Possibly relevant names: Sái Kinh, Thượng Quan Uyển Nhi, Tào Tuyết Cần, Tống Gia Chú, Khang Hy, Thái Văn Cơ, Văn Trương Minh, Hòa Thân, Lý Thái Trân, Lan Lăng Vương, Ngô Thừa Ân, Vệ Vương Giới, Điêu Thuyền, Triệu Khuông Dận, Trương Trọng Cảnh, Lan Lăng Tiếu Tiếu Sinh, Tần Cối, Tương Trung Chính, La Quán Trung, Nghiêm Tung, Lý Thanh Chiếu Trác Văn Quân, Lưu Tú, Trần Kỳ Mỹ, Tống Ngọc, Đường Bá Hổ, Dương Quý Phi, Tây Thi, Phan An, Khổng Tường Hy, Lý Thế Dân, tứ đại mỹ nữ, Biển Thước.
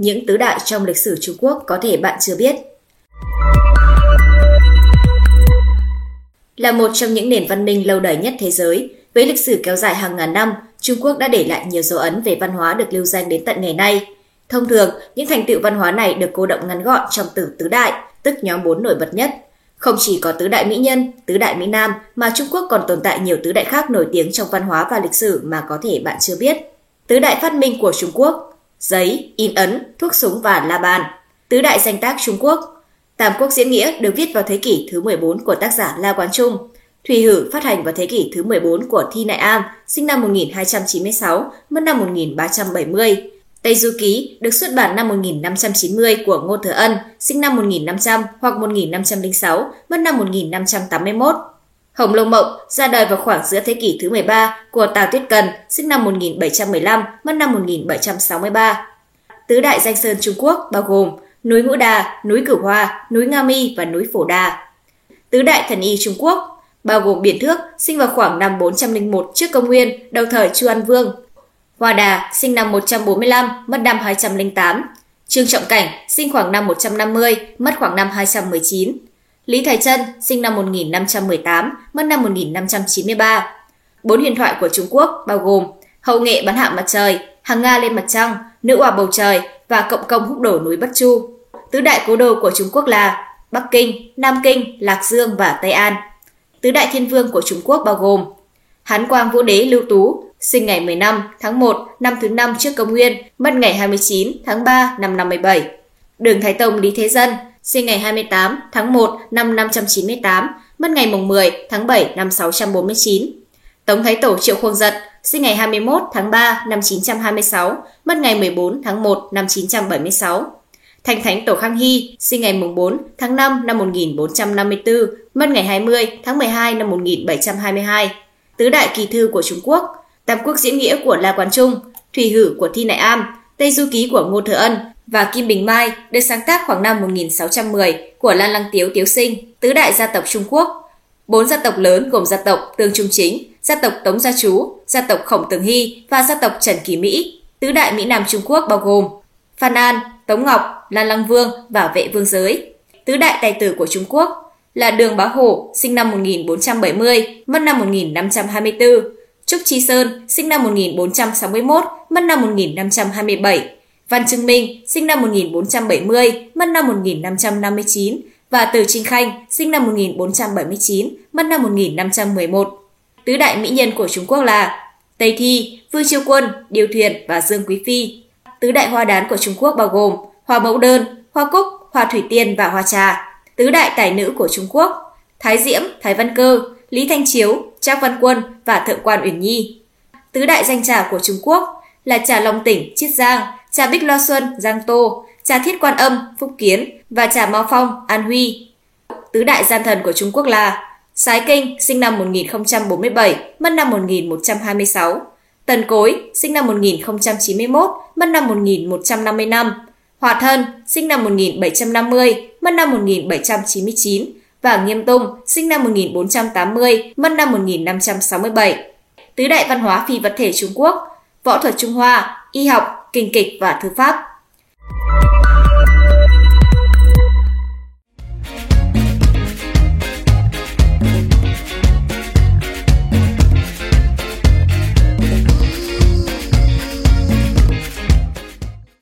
những tứ đại trong lịch sử Trung Quốc có thể bạn chưa biết. Là một trong những nền văn minh lâu đời nhất thế giới, với lịch sử kéo dài hàng ngàn năm, Trung Quốc đã để lại nhiều dấu ấn về văn hóa được lưu danh đến tận ngày nay. Thông thường, những thành tựu văn hóa này được cô đọng ngắn gọn trong từ tứ đại, tức nhóm 4 nổi bật nhất. Không chỉ có tứ đại mỹ nhân, tứ đại mỹ nam mà Trung Quốc còn tồn tại nhiều tứ đại khác nổi tiếng trong văn hóa và lịch sử mà có thể bạn chưa biết. Tứ đại phát minh của Trung Quốc: giấy, in ấn, thuốc súng và la bàn. Tứ đại danh tác Trung Quốc: Tam Quốc Diễn Nghĩa được viết vào thế kỷ thứ 14 của tác giả La Quán Trung. Thùy Hử phát hành vào thế kỷ thứ 14 của Thi Nại Am, sinh năm 1296, mất năm 1370. Tây Du Ký được xuất bản năm 1590 của Ngô Thừa Ân, sinh năm 1500 hoặc 1506, mất năm 1581. Hồng Lâu Mộng ra đời vào khoảng giữa thế kỷ thứ 13 của Tào Tuyết Cần, sinh năm 1715, mất năm 1763. Tứ đại danh sơn Trung Quốc bao gồm núi Ngũ Đà, núi Cửu Hoa, núi Nga Mi và núi Phổ Đà. Tứ đại thần y Trung Quốc bao gồm Biển Thước, sinh vào khoảng năm 401 trước Công nguyên, đầu thời Chu An Vương; Hoa Đà, sinh năm 145, mất năm 208; Trương Trọng Cảnh, sinh khoảng năm 150, mất khoảng năm 219; Lý Thái Trân, sinh năm 1518, mất năm 1593. 4 huyền thoại của Trung Quốc bao gồm Hậu Nghệ bắn hạ mặt trời, Hàng Nga lên mặt trăng, Nữ oa bầu trời và Cộng Công húc đổ núi Bất Chu. Tứ đại cố đô của Trung Quốc là Bắc Kinh, Nam Kinh, Lạc Dương và Tây An. Tứ đại thiên vương của Trung Quốc bao gồm Hán Quang Vũ Đế Lưu Tú, sinh ngày 15 tháng 1 năm thứ 5 trước Công nguyên, mất ngày 29 tháng 3 năm 57. Đường Thái Tông Lý Thế Dân, sinh ngày 28 tháng 1 năm 598, mất ngày 10 tháng 7 năm 649. Tống Thái Tổ Triệu Khuông Dận, sinh ngày 21 tháng 3 năm 926, mất ngày 14 tháng 1 năm 976. Thanh Thánh Tổ Khang Hy, sinh ngày 4 tháng 5 năm 1454, mất ngày 20 tháng 12 năm 1722. Tứ đại kỳ thư của Trung Quốc: Tam Quốc Diễn Nghĩa của La Quán Trung, Thùy Hử của Thi Nại Am, Tây Du Ký của Ngô Thừa Ân và Kim Bình Mai được sáng tác khoảng năm 1610 của Lan Lăng Tiếu Tiếu Sinh. Tứ đại gia tộc Trung Quốc: 4 gia tộc lớn gồm gia tộc Tương Trung Chính, gia tộc Tống Gia Chú, gia tộc Khổng Tường Hy và gia tộc Trần Kỳ Mỹ. Tứ đại mỹ nam Trung Quốc bao gồm Phan An, Tống Ngọc, Lan Lăng Vương và Vệ Vương Giới. Tứ đại tài tử của Trung Quốc là Đường Bá Hổ, sinh năm 1470, mất năm 1524, Chúc Chi Sơn, sinh năm 1461, mất năm 1527, Văn Trương Minh, sinh năm 1470, mất năm 1559 và Từ Trinh Kha, sinh năm 1479, mất năm 1511. Tứ đại mỹ nhân của Trung Quốc là Tây Thi, Vương Chiêu Quân, Điêu Thuyền và Dương Quý Phi. Tứ đại hoa đán của Trung Quốc bao gồm hoa mẫu đơn, hoa cúc, hoa thủy tiên và hoa trà. Tứ đại tài nữ của Trung Quốc: Thái Diễm, Thái Văn Cơ, Lý Thanh Chiếu, Trác Văn Quân và Thượng Quan Uyển Nhi. Tứ đại danh trà của Trung Quốc là trà Long Tỉnh, Chiết Giang, trà Bích Loa Xuân, Giang Tô, trà Thiết Quan Âm, Phúc Kiến và trà Mao Phong, An Huy. Tứ đại gian thần của Trung Quốc là Sái Kinh, sinh năm 1047, mất năm 1126, Tần Cối, sinh năm 1091, mất năm 1155, Hòa Thân, sinh năm 1750, mất năm 1799 và Nghiêm Tung, sinh năm 1480, mất năm 1567. Tứ đại văn hóa phi vật thể Trung Quốc: võ thuật Trung Hoa, y học, kinh kịch và thư pháp.